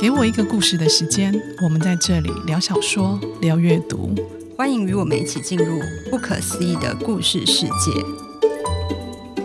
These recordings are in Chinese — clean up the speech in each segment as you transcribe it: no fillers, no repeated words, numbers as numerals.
给我一个故事的时间，我们在这里聊小说，聊阅读，欢迎与我们一起进入不可思议的故事世界。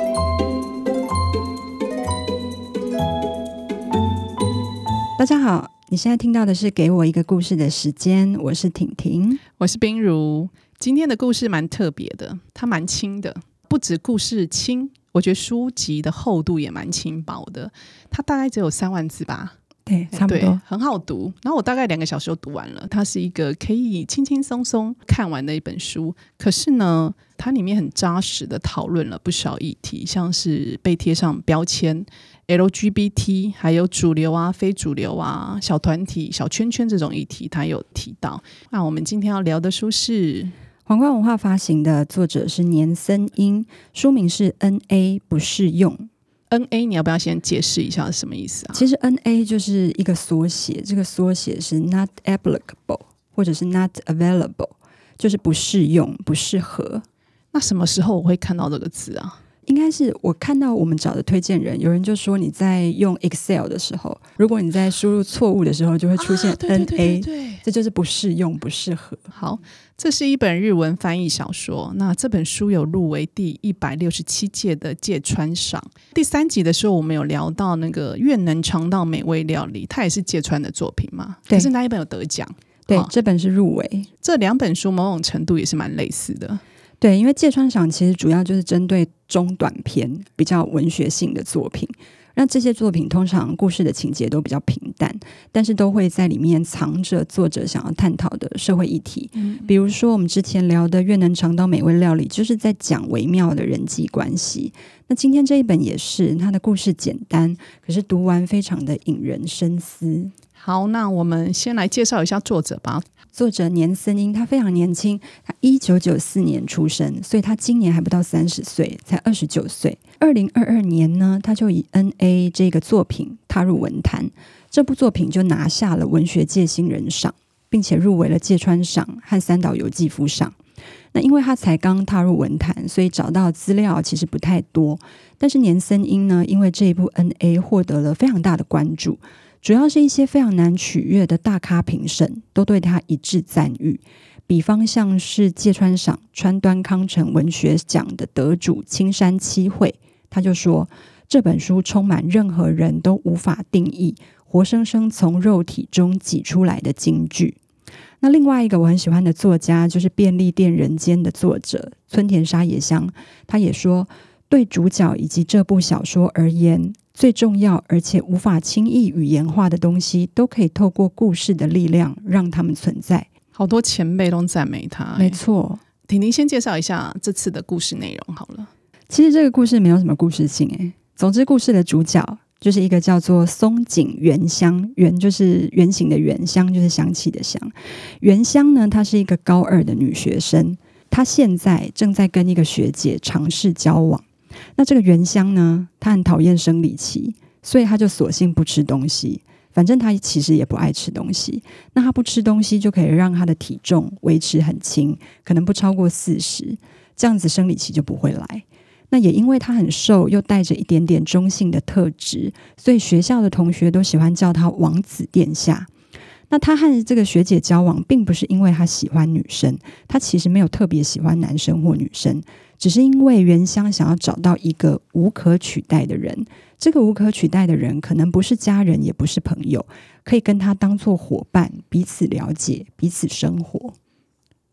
大家好，你现在听到的是给我一个故事的时间，我是婷婷，我是彬如。今天的故事蛮特别的，它蛮轻的，不止故事轻，我觉得书籍的厚度也蛮轻薄的，它大概只有3万字吧。对，差不多，很好读。然后我大概2个小时就读完了，它是一个可以轻轻松松看完的一本书。可是呢，它里面很扎实的讨论了不少议题，像是被贴上标签LGBT， 还有主流啊、非主流啊、小团体、小圈圈这种议题，他有提到。那我们今天要聊的书是皇冠文化发行的，作者是年森英，书名是 NA 不适用。NA 你要不要先解释一下是什么意思啊？其实 NA 就是一个缩写，这个缩写是 not applicable 或者是 not available， 就是不适用、不适合。那什么时候我会看到这个字啊？应该是我看到我们找的推荐人，有人就说你在用 Excel 的时候，如果你在输入错误的时候，就会出现 NA， 对，这就是不适用、不适合。好，这是一本日文翻译小说，那这本书有入围第167届的芥川赏。第3集的时候，我们有聊到那个《愿能尝到美味料理》，它也是芥川的作品嘛，可是那一本有得奖。对，这本是入围。这2本书某种程度也是蛮类似的。对，因为芥川赏其实主要就是针对中短篇比较文学性的作品，那这些作品通常故事的情节都比较平淡，但是都会在里面藏着作者想要探讨的社会议题。比如说我们之前聊的《愿能尝到美味料理》就是在讲微妙的人际关系，那今天这一本也是，它的故事简单，可是读完非常的引人深思。好，那我们先来介绍一下作者吧。作者年森英，他非常年轻，他1994年出生，所以他今年还不到30岁，才29岁。2022年呢，他就以 NA 这个作品踏入文坛，这部作品就拿下了文学界新人赏，并且入围了芥川赏和三岛由纪夫赏。那因为他才刚踏入文坛，所以找到资料其实不太多，但是年森英呢，因为这一部 NA 获得了非常大的关注，主要是一些非常难取悦的大咖评审都对他一致赞誉，比方像是芥川赏川端康成文学奖的得主青山七惠，他就说这本书充满任何人都无法定义，活生生从肉体中挤出来的金句。那另外一个我很喜欢的作家就是《便利店人间》的作者村田沙也香，他也说对主角以及这部小说而言，最重要而且无法轻易语言化的东西都可以透过故事的力量让它们存在。好多前辈都赞美他。没错。婷婷先介绍一下这次的故事内容好了。其实这个故事没有什么故事性总之故事的主角就是一个叫做松井原香，原就是圆形的圆，香就是香气的香。原香呢，她是一个高2的女学生，她现在正在跟一个学姐尝试交往。那这个原香呢，她很讨厌生理期，所以她就索性不吃东西，反正她其实也不爱吃东西。那她不吃东西就可以让她的体重维持很轻，可能不超过40，这样子生理期就不会来。那也因为她很瘦，又带着一点点中性的特质，所以学校的同学都喜欢叫她王子殿下。那她和这个学姐交往并不是因为她喜欢女生，她其实没有特别喜欢男生或女生，只是因为原香想要找到一个无可取代的人，这个无可取代的人可能不是家人也不是朋友，可以跟他当作伙伴，彼此了解彼此生活。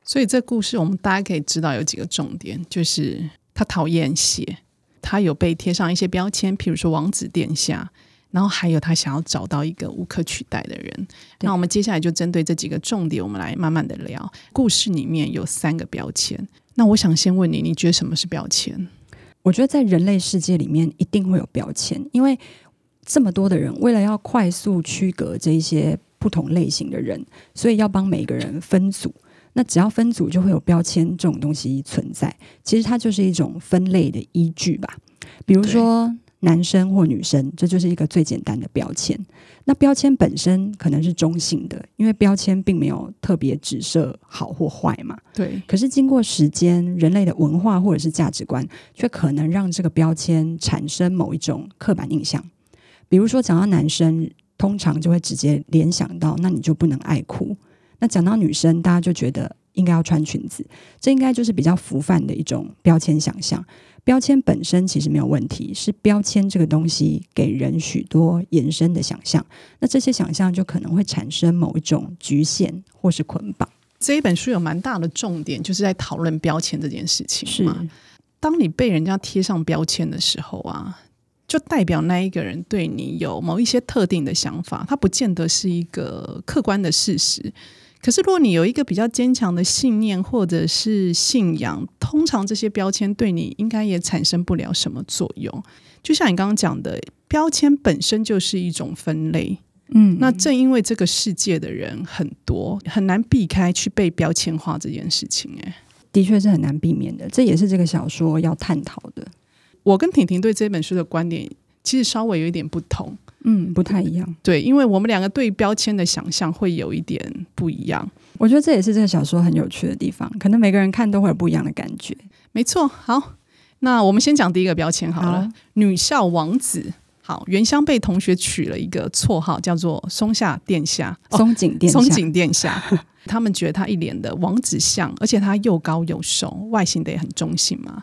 所以这故事我们大家可以知道有几个重点，就是他讨厌血，他有被贴上一些标签，譬如说王子殿下，然后还有他想要找到一个无可取代的人。那我们接下来就针对这几个重点我们来慢慢的聊。故事里面有3个标签，那我想先问你，你觉得什么是标签？我觉得在人类世界里面一定会有标签，因为这么多的人为了要快速区隔这一些不同类型的人，所以要帮每个人分组，那只要分组就会有标签这种东西存在，其实它就是一种分类的依据吧。比如说男生或女生，这就是一个最简单的标签。那标签本身可能是中性的，因为标签并没有特别指涉好或坏嘛。对。可是经过时间，人类的文化或者是价值观，却可能让这个标签产生某一种刻板印象。比如说，讲到男生，通常就会直接联想到那你就不能爱哭。那讲到女生，大家就觉得应该要穿裙子，这应该就是比较浮泛的一种标签想象。标签本身其实没有问题，是标签这个东西给人许多延伸的想象，那这些想象就可能会产生某一种局限或是捆绑。这一本书有蛮大的重点就是在讨论标签这件事情嘛。当你被人家贴上标签的时候啊，就代表那一个人对你有某一些特定的想法，它不见得是一个客观的事实。可是如果你有一个比较坚强的信念或者是信仰，通常这些标签对你应该也产生不了什么作用。就像你刚刚讲的，标签本身就是一种分类，那正因为这个世界的人很多，很难避开去被标签化这件事情，的确是很难避免的，这也是这个小说要探讨的。我跟婷婷对这本书的观点其实稍微有一点不同，不太一样。对，因为我们两个对标签的想象会有一点不一样。我觉得这也是这个小说很有趣的地方，可能每个人看都会有不一样的感觉。没错，好，那我们先讲第一个标签好了，好，女校王子。好，原乡被同学取了一个绰号叫做松下殿下、松井殿下、松井殿下他们觉得他一脸的王子相，而且他又高又瘦，外形的也很中性嘛。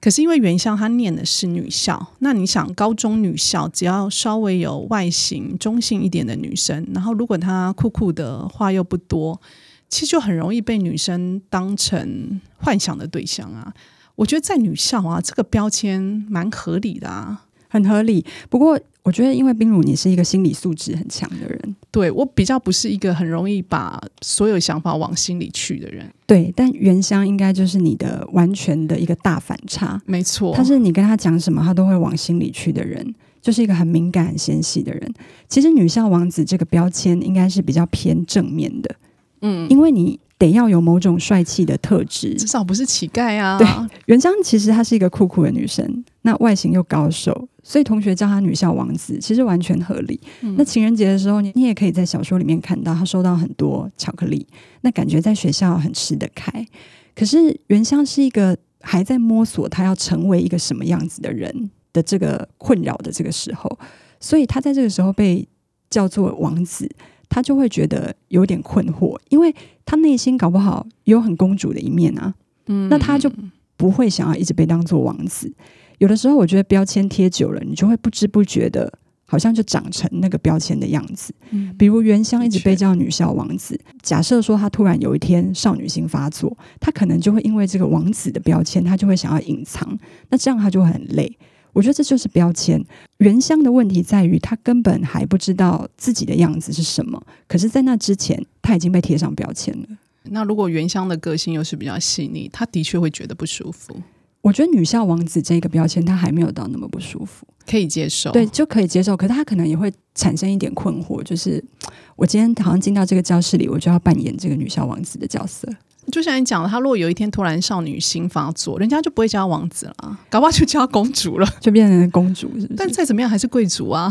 可是因为原乡他念的是女校，那你想高中女校只要稍微有外形中性一点的女生，然后如果她酷酷的话又不多，其实就很容易被女生当成幻想的对象啊。我觉得在女校啊，这个标签蛮合理的啊，很合理。不过我觉得因为冰如你是一个心理素质很强的人，对，我比较不是一个很容易把所有想法往心里去的人。对，但原乡应该就是你的完全的一个大反差。没错，他是你跟他讲什么他都会往心里去的人，就是一个很敏感很纤细的人。其实女校王子这个标签应该是比较偏正面的，因为你得要有某种帅气的特质，至少不是乞丐啊。对，原乡其实她是一个酷酷的女生，那外形又高瘦，所以同学叫她女校王子其实完全合理。那情人节的时候你也可以在小说里面看到她收到很多巧克力，那感觉在学校很吃得开。可是原乡是一个还在摸索她要成为一个什么样子的人的这个困扰的这个时候，所以她在这个时候被叫做王子，他就会觉得有点困惑，因为他内心搞不好有很公主的一面啊，那他就不会想要一直被当做王子。有的时候我觉得标签贴久了，你就会不知不觉的好像就长成那个标签的样子。比如原乡一直被叫女校王子，假设说他突然有一天少女心发作，他可能就会因为这个王子的标签他就会想要隐藏，那这样他就会很累。我觉得这就是标签。原乡的问题在于他根本还不知道自己的样子是什么，可是在那之前他已经被贴上标签了。那如果原乡的个性又是比较细腻，他的确会觉得不舒服。我觉得女校王子这个标签他还没有到那么不舒服，可以接受。对，就可以接受。可是他可能也会产生一点困惑，就是我今天好像进到这个教室里，我就要扮演这个女校王子的角色。就像你讲的，他如果有一天突然少女心发作，人家就不会叫王子了，搞不好就叫公主了，就变成公主是不是？但再怎么样还是贵族啊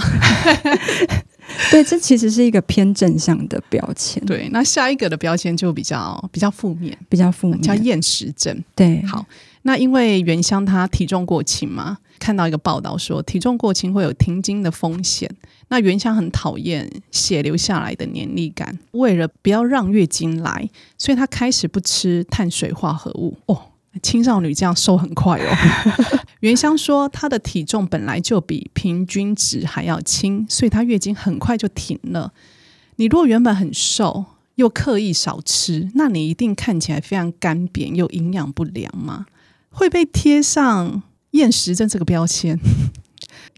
对，这其实是一个偏正向的标签。对，那下一个的标签就比较负面，比较负面，叫厌食症。对，好，那因为原乡他体重过轻嘛，看到一个报道说体重过轻会有停经的风险，那原乡很讨厌血流下来的黏腻感，为了不要让月经来，所以他开始不吃碳水化合物。哦，青少女这样瘦很快哦原乡说她的体重本来就比平均值还要轻，所以她月经很快就停了。你如果原本很瘦又刻意少吃，那你一定看起来非常干扁又营养不良嘛，会被贴上厌食症这个标签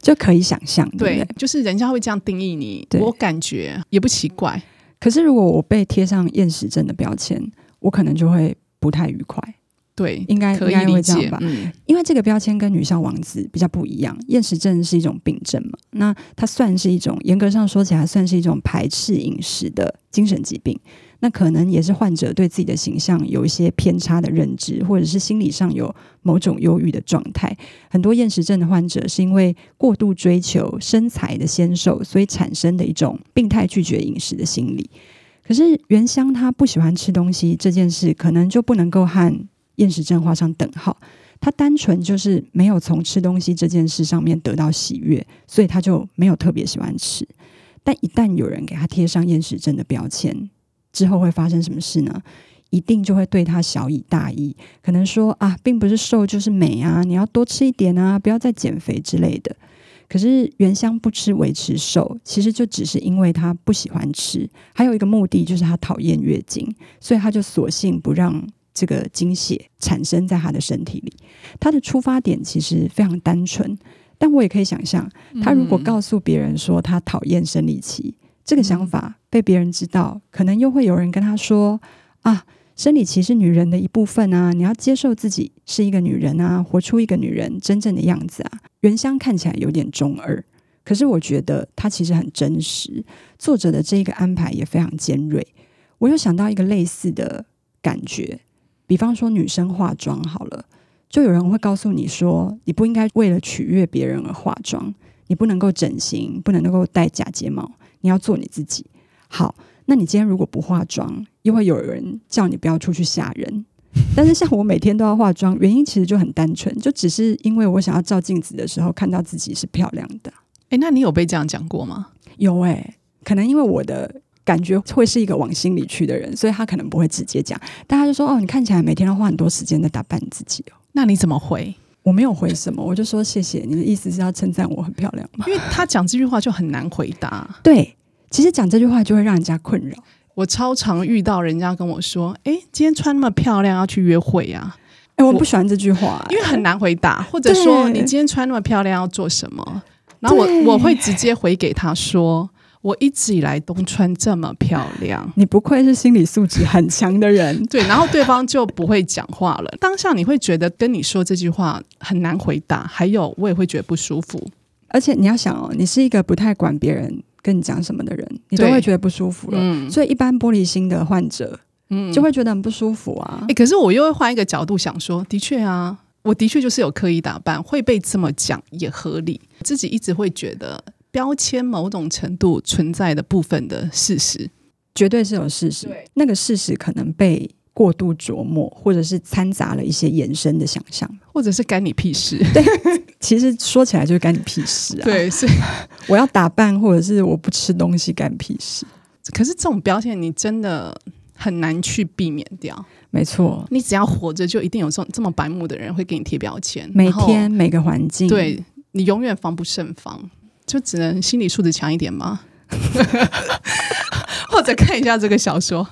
就可以想象。 对，就是人家会这样定义你，我感觉也不奇怪。可是如果我被贴上厌食症的标签，我可能就会不太愉快。对，应该会这样吧。因为这个标签跟女校王子比较不一样，厌食症是一种病症嘛，那它算是一种，严格上说起来算是一种排斥饮食的精神疾病，那可能也是患者对自己的形象有一些偏差的认知，或者是心理上有某种忧郁的状态。很多厌食症的患者是因为过度追求身材的纤瘦，所以产生的一种病态拒绝饮食的心理。可是原乡他不喜欢吃东西这件事，可能就不能够和厌食症画上等号，他单纯就是没有从吃东西这件事上面得到喜悦，所以他就没有特别喜欢吃。但一旦有人给他贴上厌食症的标签之后，会发生什么事呢？一定就会对他小以大义，可能说啊，并不是瘦就是美啊，你要多吃一点啊，不要再减肥之类的。可是原乡不吃维持瘦，其实就只是因为他不喜欢吃，还有一个目的就是他讨厌月经，所以他就索性不让这个经血产生在他的身体里。他的出发点其实非常单纯，但我也可以想象，他如果告诉别人说他讨厌生理期，这个想法被别人知道，可能又会有人跟他说啊，生理期是女人的一部分啊，你要接受自己是一个女人啊，活出一个女人真正的样子啊。原乡看起来有点中二，可是我觉得它其实很真实，作者的这个安排也非常尖锐。我有想到一个类似的感觉，比方说女生化妆好了，就有人会告诉你说，你不应该为了取悦别人而化妆，你不能够整形，不能够戴假睫毛，你要做你自己。好，那你今天如果不化妆，又会有人叫你不要出去吓人。但是像我每天都要化妆，原因其实就很单纯，就只是因为我想要照镜子的时候看到自己是漂亮的。欸，那你有被这样讲过吗？有欸，可能因为我的感觉会是一个往心里去的人，所以他可能不会直接讲，但他就说，哦，你看起来每天都花很多时间在打扮你自己哦。那你怎么回？我没有回什么，我就说谢谢，你的意思是要称赞我很漂亮吗？因为他讲这句话就很难回答。对，其实讲这句话就会让人家困扰。我超常遇到人家跟我说，哎，今天穿那么漂亮要去约会啊。哎，我不喜欢这句话，因为很难回答。或者说你今天穿那么漂亮要做什么？然后 我会直接回给他说，我一直以来都穿这么漂亮。你不愧是心理素质很强的人。对，然后对方就不会讲话了。当下你会觉得跟你说这句话很难回答，还有我也会觉得不舒服。而且你要想哦，你是一个不太管别人跟你讲什么的人，你都会觉得不舒服了。所以一般玻璃心的患者就会觉得很不舒服啊。欸，可是我又会换一个角度想说，的确啊，我的确就是有刻意打扮，会被这么讲也合理。自己一直会觉得标签某种程度存在的部分的事实，绝对是有事实，那个事实可能被过度琢磨，或者是掺杂了一些延伸的想象，或者是干你屁事。对，其实说起来就是干你屁事啊。对，所以我要打扮，或者是我不吃东西干屁事。可是这种标签你真的很难去避免掉。没错，你只要活着就一定有这么白目的人会给你贴标签，每天每个环境。对，你永远防不胜防，就只能心理素质强一点吗？或者看一下这个小说，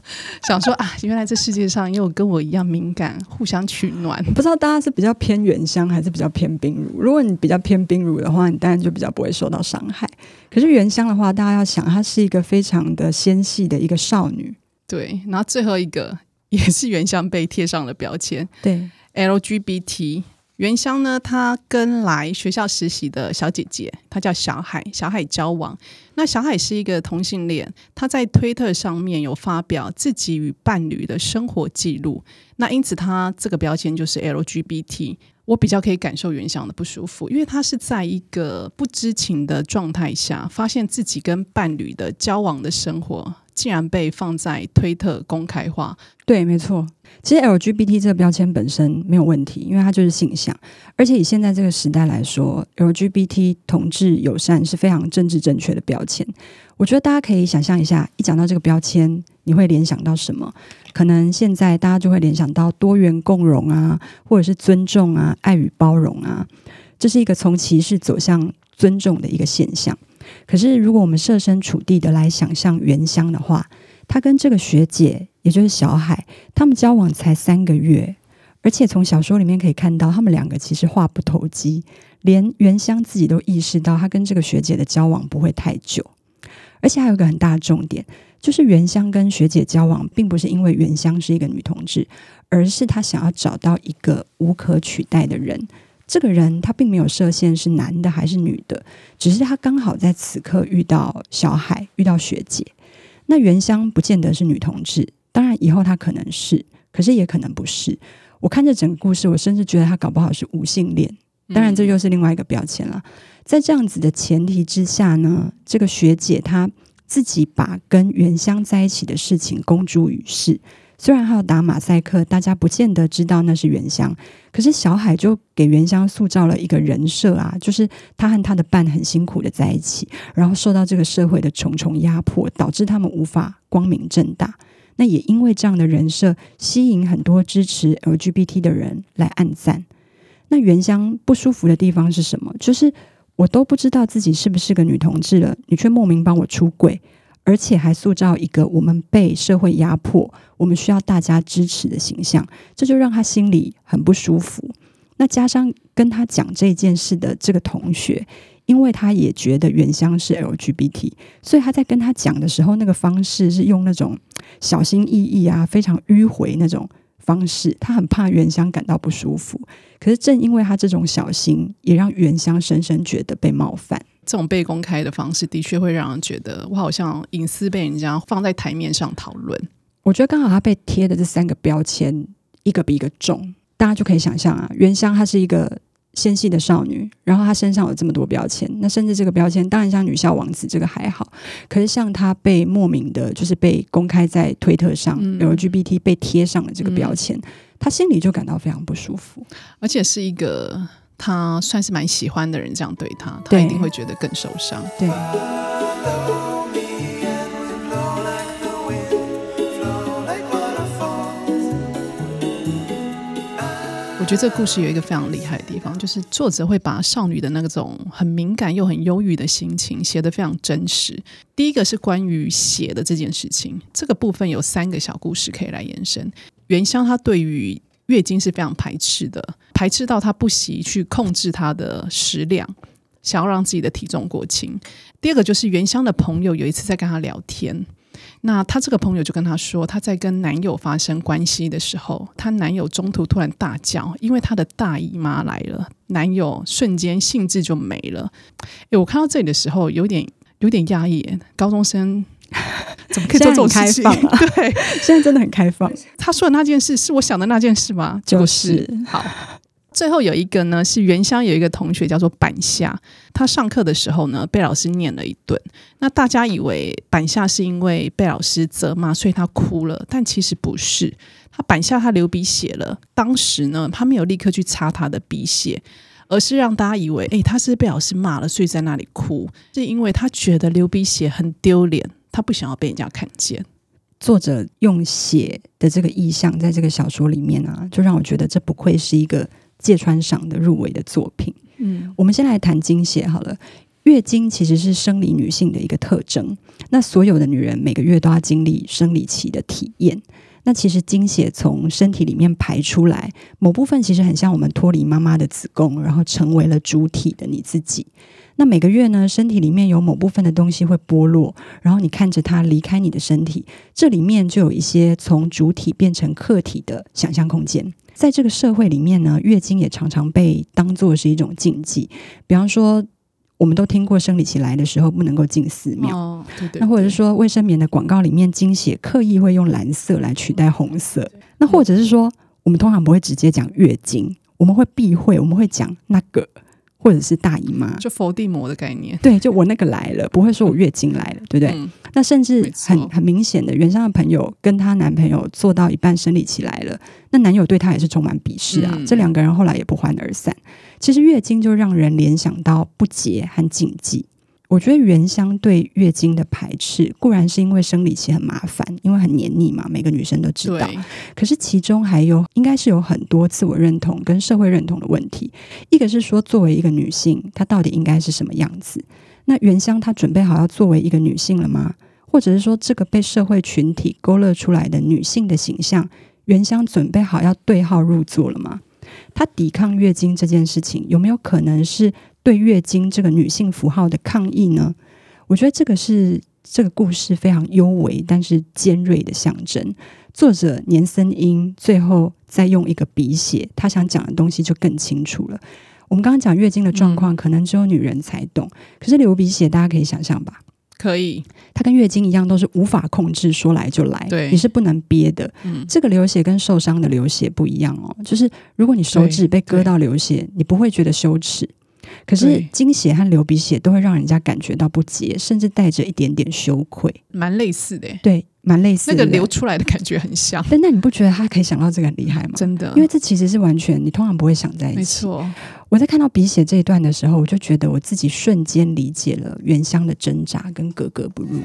想说啊，原来这世界上也有跟我一样敏感，互相取暖。不知道大家是比较偏原乡还是比较偏冰乳。如果你比较偏冰乳的话，你当然就比较不会受到伤害。可是原乡的话，大家要想，她是一个非常的纤细的一个少女。对，然后最后一个也是原乡被贴上了标签，对 LGBT。原乡呢，她跟来学校实习的小姐姐，她叫小海，小海交往。那小海是一个同性恋，她在推特上面有发表自己与伴侣的生活记录，那因此她这个标签就是 LGBT。 我比较可以感受原乡的不舒服，因为她是在一个不知情的状态下，发现自己跟伴侣的交往的生活竟然被放在推特公开化。对，没错，其实 LGBT 这个标签本身没有问题，因为它就是性向，而且以现在这个时代来说， LGBT 同志友善是非常政治正确的标签。我觉得大家可以想象一下，一讲到这个标签你会联想到什么？可能现在大家就会联想到多元共融啊，或者是尊重啊，爱与包容啊，这是一个从歧视走向尊重的一个现象。可是如果我们设身处地的来想象原乡的话，她跟这个学姐，也就是小海，他们交往才3个月，而且从小说里面可以看到，他们两个其实话不投机，连原乡自己都意识到她跟这个学姐的交往不会太久。而且还有一个很大的重点，就是原乡跟学姐交往并不是因为原乡是一个女同志，而是她想要找到一个无可取代的人。这个人他并没有设限是男的还是女的，只是他刚好在此刻遇到小海，遇到学姐。那原乡不见得是女同志，当然以后他可能是，可是也可能不是。我看着整个故事，我甚至觉得他搞不好是无性恋，当然这又是另外一个标签了。在这样子的前提之下呢，这个学姐她自己把跟原乡在一起的事情公诸于世，虽然还有打马赛克，大家不见得知道那是原乡，可是小海就给原乡塑造了一个人设啊，就是他和他的伴很辛苦的在一起，然后受到这个社会的重重压迫，导致他们无法光明正大。那也因为这样的人设，吸引很多支持 LGBT 的人来按赞。那原乡不舒服的地方是什么？就是我都不知道自己是不是个女同志了，你却莫名帮我出柜，而且还塑造一个我们被社会压迫，我们需要大家支持的形象，这就让他心里很不舒服。那加上跟他讲这件事的这个同学，因为他也觉得原乡是 LGBT， 所以他在跟他讲的时候，那个方式是用那种小心翼翼啊，非常迂回那种方式，他很怕原乡感到不舒服。可是正因为他这种小心，也让原乡深深觉得被冒犯。这种被公开的方式的确会让人觉得我好像隐私被人家放在台面上讨论。我觉得刚好他被贴的这三个标签一个比一个重，大家就可以想象啊，原乡她是一个纤细的少女，然后她身上有这么多标签，那甚至这个标签当然像女校王子这个还好，可是像她被莫名的就是被公开在推特上、LGBT 被贴上了这个标签，她心里就感到非常不舒服，而且是一个她算是蛮喜欢的人这样对她，她一定会觉得更受伤。 对， 对，我觉得这个故事有一个非常厉害的地方，就是作者会把少女的那种很敏感又很忧郁的心情写得非常真实。第一个是关于血的这件事情，这个部分有三个小故事可以来延伸。原乡她对于月经是非常排斥的，排斥到她不惜去控制她的食量，想要让自己的体重过轻。第二个就是原乡的朋友有一次在跟她聊天，那她这个朋友就跟她说，她在跟男友发生关系的时候，她男友中途突然大叫，因为她的大姨妈来了，男友瞬间兴致就没了。我看到这里的时候有点压抑，高中生怎么可以做这种事情？对，现在真的很开放。她说的那件事是我想的那件事吗？就是好。最后有一个呢，是原乡有一个同学叫做板夏，他上课的时候呢被老师念了一顿，那大家以为板夏是因为被老师责骂所以他哭了，但其实不是，他板夏他流鼻血了，当时呢他没有立刻去擦他的鼻血，而是让大家以为他是被老师骂了所以在那里哭，是因为他觉得流鼻血很丢脸，他不想要被人家看见。作者用血的这个意象在这个小说里面啊，就让我觉得这不愧是一个芥川赏的入围的作品。我们先来谈经血好了。月经其实是生理女性的一个特征，那所有的女人每个月都要经历生理期的体验，那其实经血从身体里面排出来，某部分其实很像我们脱离妈妈的子宫，然后成为了主体的你自己。那每个月呢，身体里面有某部分的东西会剥落，然后你看着它离开你的身体，这里面就有一些从主体变成客体的想象空间。在这个社会里面呢，月经也常常被当作是一种禁忌，比方说我们都听过生理期来的时候不能够进4秒、对对对，那或者是说卫生棉的广告里面经血刻意会用蓝色来取代红色，那或者是说我们通常不会直接讲月经，我们会避讳，我们会讲那个或者是大姨妈，就佛地魔的概念，对，就我那个来了，不会说我月经来了，对不对？那甚至很明显的，原上的朋友跟她男朋友做到一半生理期来了，那男友对她也是充满鄙视啊，这两个人后来也不欢而散。其实月经就让人联想到不洁和禁忌。我觉得原乡对月经的排斥固然是因为生理期很麻烦，因为很黏腻嘛，每个女生都知道，可是其中还有应该是有很多自我认同跟社会认同的问题。一个是说作为一个女性她到底应该是什么样子，那原乡她准备好要作为一个女性了吗？或者是说这个被社会群体勾勒出来的女性的形象，原乡准备好要对号入座了吗？她抵抗月经这件事情有没有可能是对月经这个女性符号的抗议呢？我觉得这个是这个故事非常幽微但是尖锐的象征。作者年森英最后再用一个笔写，他想讲的东西就更清楚了。我们刚刚讲月经的状况可能只有女人才懂，可是流鼻血大家可以想象吧，可以，它跟月经一样都是无法控制，说来就来，你是不能憋的。这个流血跟受伤的流血不一样哦，就是如果你手指被割到流血，你不会觉得羞耻，可是经血和流鼻血都会让人家感觉到不洁，甚至带着一点点羞愧，蛮类似的。对，蛮类似的，那个流出来的感觉很像。但那你不觉得他可以想到这个很厉害吗？真的，因为这其实是完全你通常不会想在一起。没错，我在看到鼻血这一段的时候，我就觉得我自己瞬间理解了原乡的挣扎跟格格不入。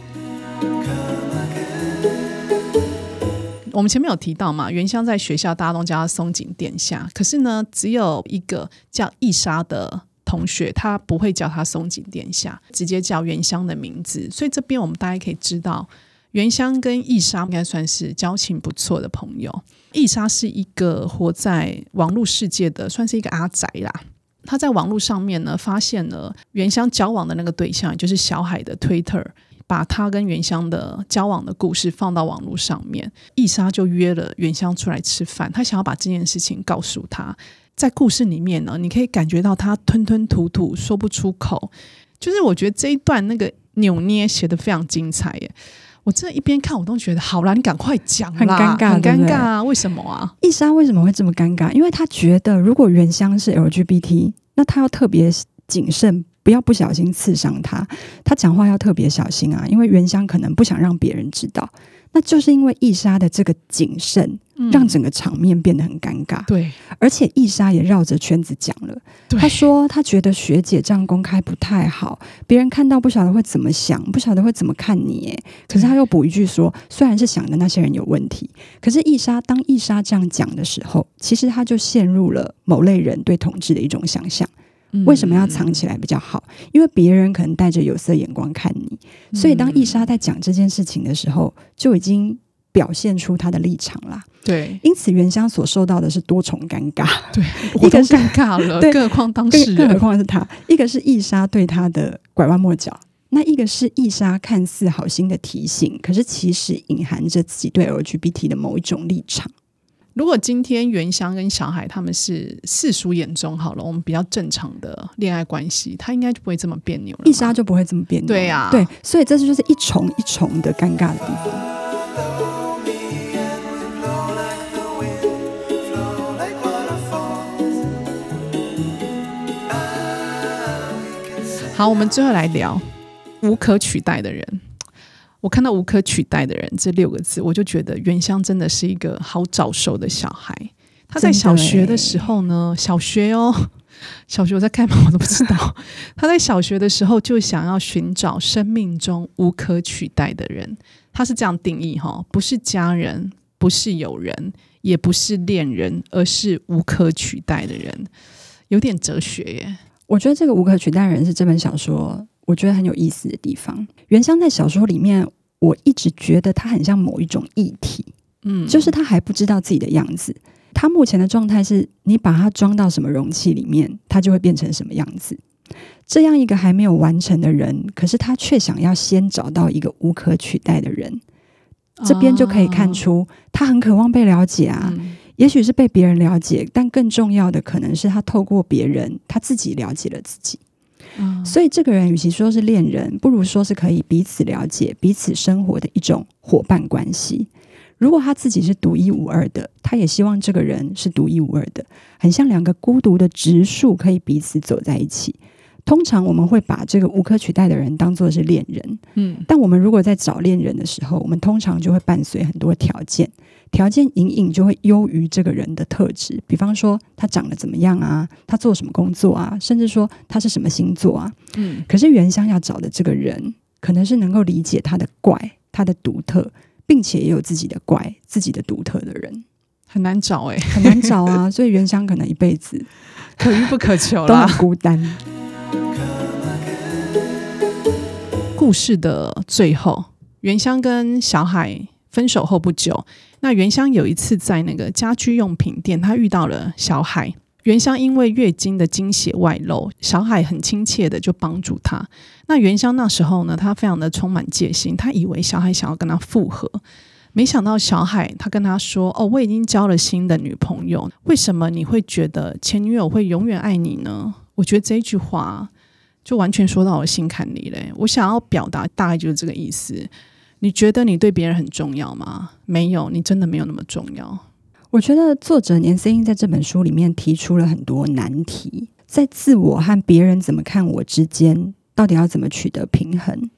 我们前面有提到嘛，原乡在学校大家都叫他松井殿下，可是呢只有一个叫伊莎的同学他不会叫他松井殿下，直接叫原乡的名字。所以这边我们大概可以知道原乡跟伊莎应该算是交情不错的朋友。伊莎是一个活在网络世界的算是一个阿宅啦，他在网络上面呢发现了原乡交往的那个对象，也就是小海的 Twitter，把他跟原乡的交往的故事放到网络上面。伊莎就约了原乡出来吃饭，他想要把这件事情告诉他。在故事里面呢，你可以感觉到他吞吞吐吐说不出口，就是我觉得这一段那个扭捏写得非常精彩耶。我真的一边看我都觉得好啦，你赶快讲啦，很尴尬，很尴尬啊。为什么啊？伊莎为什么会这么尴尬？因为他觉得如果原乡是 LGBT， 那他要特别谨慎，不要不小心刺伤他，他讲话要特别小心啊，因为原乡可能不想让别人知道。那就是因为伊莎的这个谨慎，让整个场面变得很尴尬。对，而且伊莎也绕着圈子讲了，她说她觉得学姐这样公开不太好，别人看到不晓得会怎么想，不晓得会怎么看你耶。可是她又补一句说，虽然是想的那些人有问题，可是伊莎当伊莎这样讲的时候，其实她就陷入了某类人对同志的一种想象。为什么要藏起来比较好？因为别人可能带着有色眼光看你。所以当伊莎在讲这件事情的时候，就已经表现出她的立场啦。对，因此原乡所受到的是多重尴尬。对，我都尴尬了，更何况当事人，更何况是他。一个是伊莎对他的拐弯抹角，那一个是伊莎看似好心的提醒，可是其实隐含着自己对 LGBT 的某一种立场。如果今天原乡跟小海他们是世俗眼中好了，我们比较正常的恋爱关系，他应该就不会这么别扭了，伊莎就不会这么别扭。对啊，对，所以这就是一重一重的尴尬的地方。好，我们最后来聊无可取代的人。我看到无可取代的人这六个字，我就觉得原乡真的是一个好早熟的小孩。他在小学的时候呢，小学哦，小学我在干嘛我都不知道他在小学的时候就想要寻找生命中无可取代的人。他是这样定义哦，不是家人，不是友人，也不是恋人，而是无可取代的人。有点哲学耶。我觉得这个无可取代的人是这本小说我觉得很有意思的地方。原乡在小说里面，我一直觉得他很像某一种议题，就是他还不知道自己的样子。他目前的状态是，你把它装到什么容器里面，他就会变成什么样子。这样一个还没有完成的人，可是他却想要先找到一个无可取代的人。这边就可以看出，他很渴望被了解啊。也许是被别人了解，但更重要的可能是他透过别人，他自己了解了自己。所以这个人与其说是恋人，不如说是可以彼此了解彼此生活的一种伙伴关系。如果他自己是独一无二的，他也希望这个人是独一无二的，很像两个孤独的植树可以彼此走在一起。通常我们会把这个无可取代的人当作是恋人，但我们如果在找恋人的时候，我们通常就会伴随很多条件，条件隐隐就会优于这个人的特质，比方说他长得怎么样啊，他做什么工作啊，甚至说他是什么星座啊。可是原乡要找的这个人，可能是能够理解他的怪，他的独特，并且也有自己的怪，自己的独特的人。很难找耶，很难找啊所以原乡可能一辈子可遇不可求啦，都很孤单。故事的最后，原乡跟小海分手后不久，那原乡有一次在那个家居用品店，他遇到了小海。原乡因为月经的经血外漏，小海很亲切的就帮助他。那原乡那时候呢，他非常的充满戒心，他以为小海想要跟他复合，没想到小海他跟他说，哦，我已经交了新的女朋友，为什么你会觉得前女友会永远爱你呢？我觉得这一句话就完全说到我心坎里嘞。我想要表达大概就是这个意思，你觉得你对别人很重要吗？没有，你真的没有那么重要。我觉得作者连森英在这本书里面提出了很多难题，在自我和别人怎么看我之间到底要怎么取得平衡。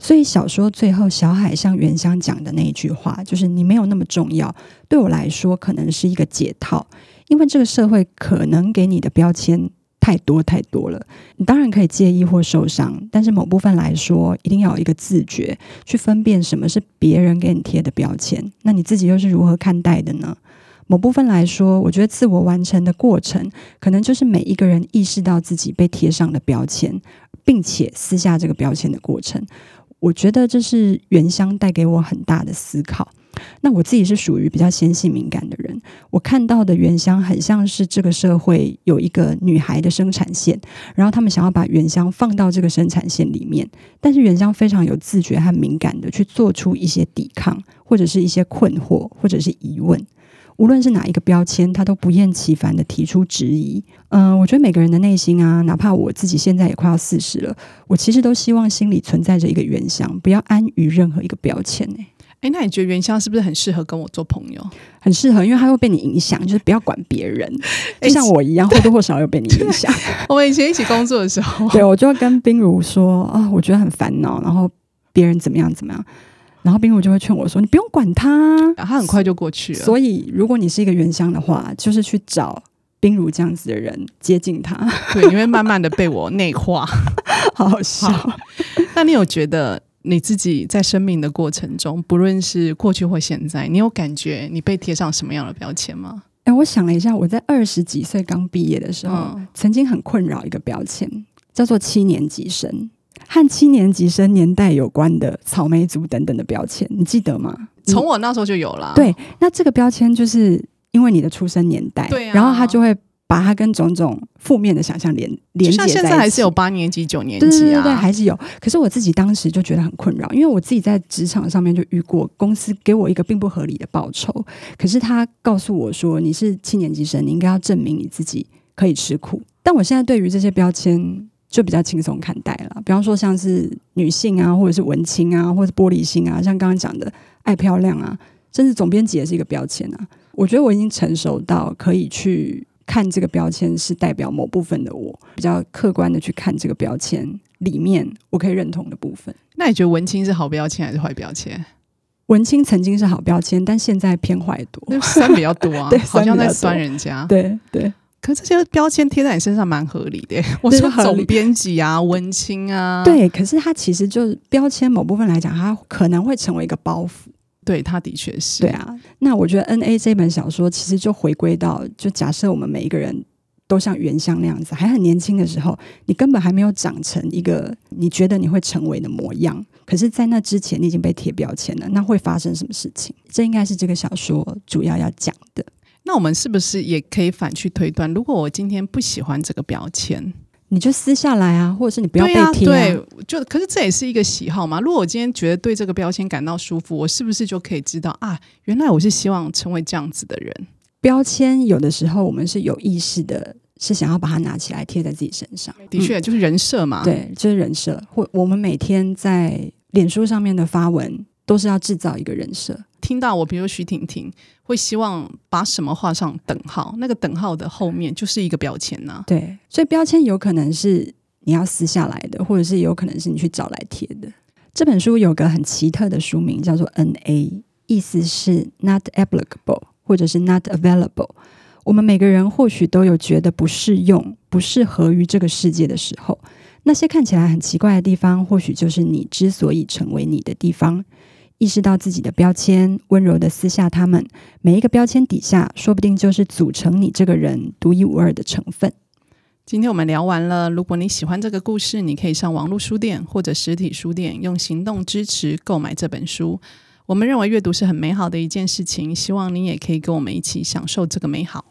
所以小说最后小海像原乡讲的那一句话，就是你没有那么重要，对我来说可能是一个解套，因为这个社会可能给你的标签太多太多了，你当然可以介意或受伤，但是某部分来说一定要有一个自觉去分辨什么是别人给你贴的标签，那你自己又是如何看待的呢？某部分来说，我觉得自我完成的过程可能就是每一个人意识到自己被贴上的标签并且撕下这个标签的过程。我觉得这是原乡带给我很大的思考。那我自己是属于比较纤细敏感的人，我看到的原乡很像是这个社会有一个女孩的生产线，然后他们想要把原乡放到这个生产线里面，但是原乡非常有自觉和敏感的去做出一些抵抗，或者是一些困惑，或者是疑问，无论是哪一个标签他都不厌其烦的提出质疑。我觉得每个人的内心啊，哪怕我自己现在也快要40了，我其实都希望心里存在着一个原乡，不要安于任何一个标签。那你觉得原乡是不是很适合跟我做朋友？很适合，因为他会被你影响，就是不要管别人，就像我一样或多或少有被你影响。我们以前一起工作的时候，对，我就跟彬如说啊、我觉得很烦恼，然后别人怎么样怎么样，然后彬如就会劝我说你不用管他，他很快就过去了。所以如果你是一个原乡的话，就是去找彬如这样子的人接近他。对，你会慢慢的被我内化。好好笑。那你有觉得你自己在生命的过程中，不论是过去或现在，你有感觉你被贴上什么样的标签吗？我想了一下，我在20几岁刚毕业的时候、曾经很困扰一个标签，叫做7年级生，和7年级生年代有关的草莓族等等的标签，你记得吗？从我那时候就有了。对，那这个标签就是因为你的出生年代，对、啊，然后它就会把它跟种种负面的想象连接在一起。就像现在还是有8年级9年级啊，对对对对，还是有。可是我自己当时就觉得很困扰，因为我自己在职场上面就遇过公司给我一个并不合理的报酬，可是他告诉我说你是7年级生，你应该要证明你自己可以吃苦。但我现在对于这些标签就比较轻松看待了，比方说像是女性啊，或者是文青啊，或者是玻璃心啊，像刚刚讲的爱漂亮啊，甚至总编辑也是一个标签啊。我觉得我已经成熟到可以去看这个标签是代表某部分的我，比较客观的去看这个标签里面我可以认同的部分。那你觉得文青是好标签还是坏标签？文青曾经是好标签，但现在偏坏多，酸比较多啊。对，好像在酸人家。对对。可是这些标签贴在你身上蛮合理的，我说总编辑啊，文青啊。对，可是它其实就是标签某部分来讲，它可能会成为一个包袱。对，他的确是。对啊，那我觉得 NA 这本小说其实就回归到，就假设我们每一个人都像原乡那样子，还很年轻的时候，你根本还没有长成一个你觉得你会成为的模样，可是在那之前你已经被贴标签了，那会发生什么事情？这应该是这个小说主要要讲的。那我们是不是也可以反去推断，如果我今天不喜欢这个标签，你就撕下来啊，或者是你不要被贴、啊。对，就可是这也是一个喜好嘛。如果我今天觉得对这个标签感到舒服，我是不是就可以知道啊，原来我是希望成为这样子的人？标签有的时候我们是有意识的，是想要把它拿起来贴在自己身上。的确，就是人设嘛。对，就是人设。我们每天在脸书上面的发文，都是要制造一个人设。听到我比如说徐婷婷会希望把什么画上等号，那个等号的后面就是一个标签啊。对，所以标签有可能是你要撕下来的，或者是有可能是你去找来贴的。这本书有个很奇特的书名叫做 NA， 意思是 Not Applicable 或者是 Not Available。 我们每个人或许都有觉得不适用、不适合于这个世界的时候，那些看起来很奇怪的地方，或许就是你之所以成为你的地方。意识到自己的标签，温柔的撕下它们，每一个标签底下说不定就是组成你这个人独一无二的成分。今天我们聊完了，如果你喜欢这个故事，你可以上网络书店或者实体书店用行动支持购买这本书。我们认为阅读是很美好的一件事情，希望你也可以跟我们一起享受这个美好。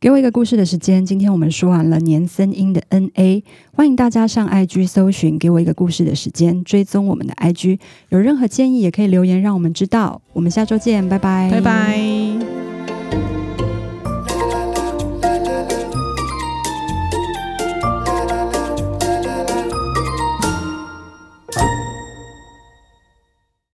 给我一个故事的时间，今天我们说完了年森英的 NA， 欢迎大家上 IG 搜寻给我一个故事的时间，追踪我们的 IG， 有任何建议也可以留言让我们知道。我们下周见，拜拜，拜拜。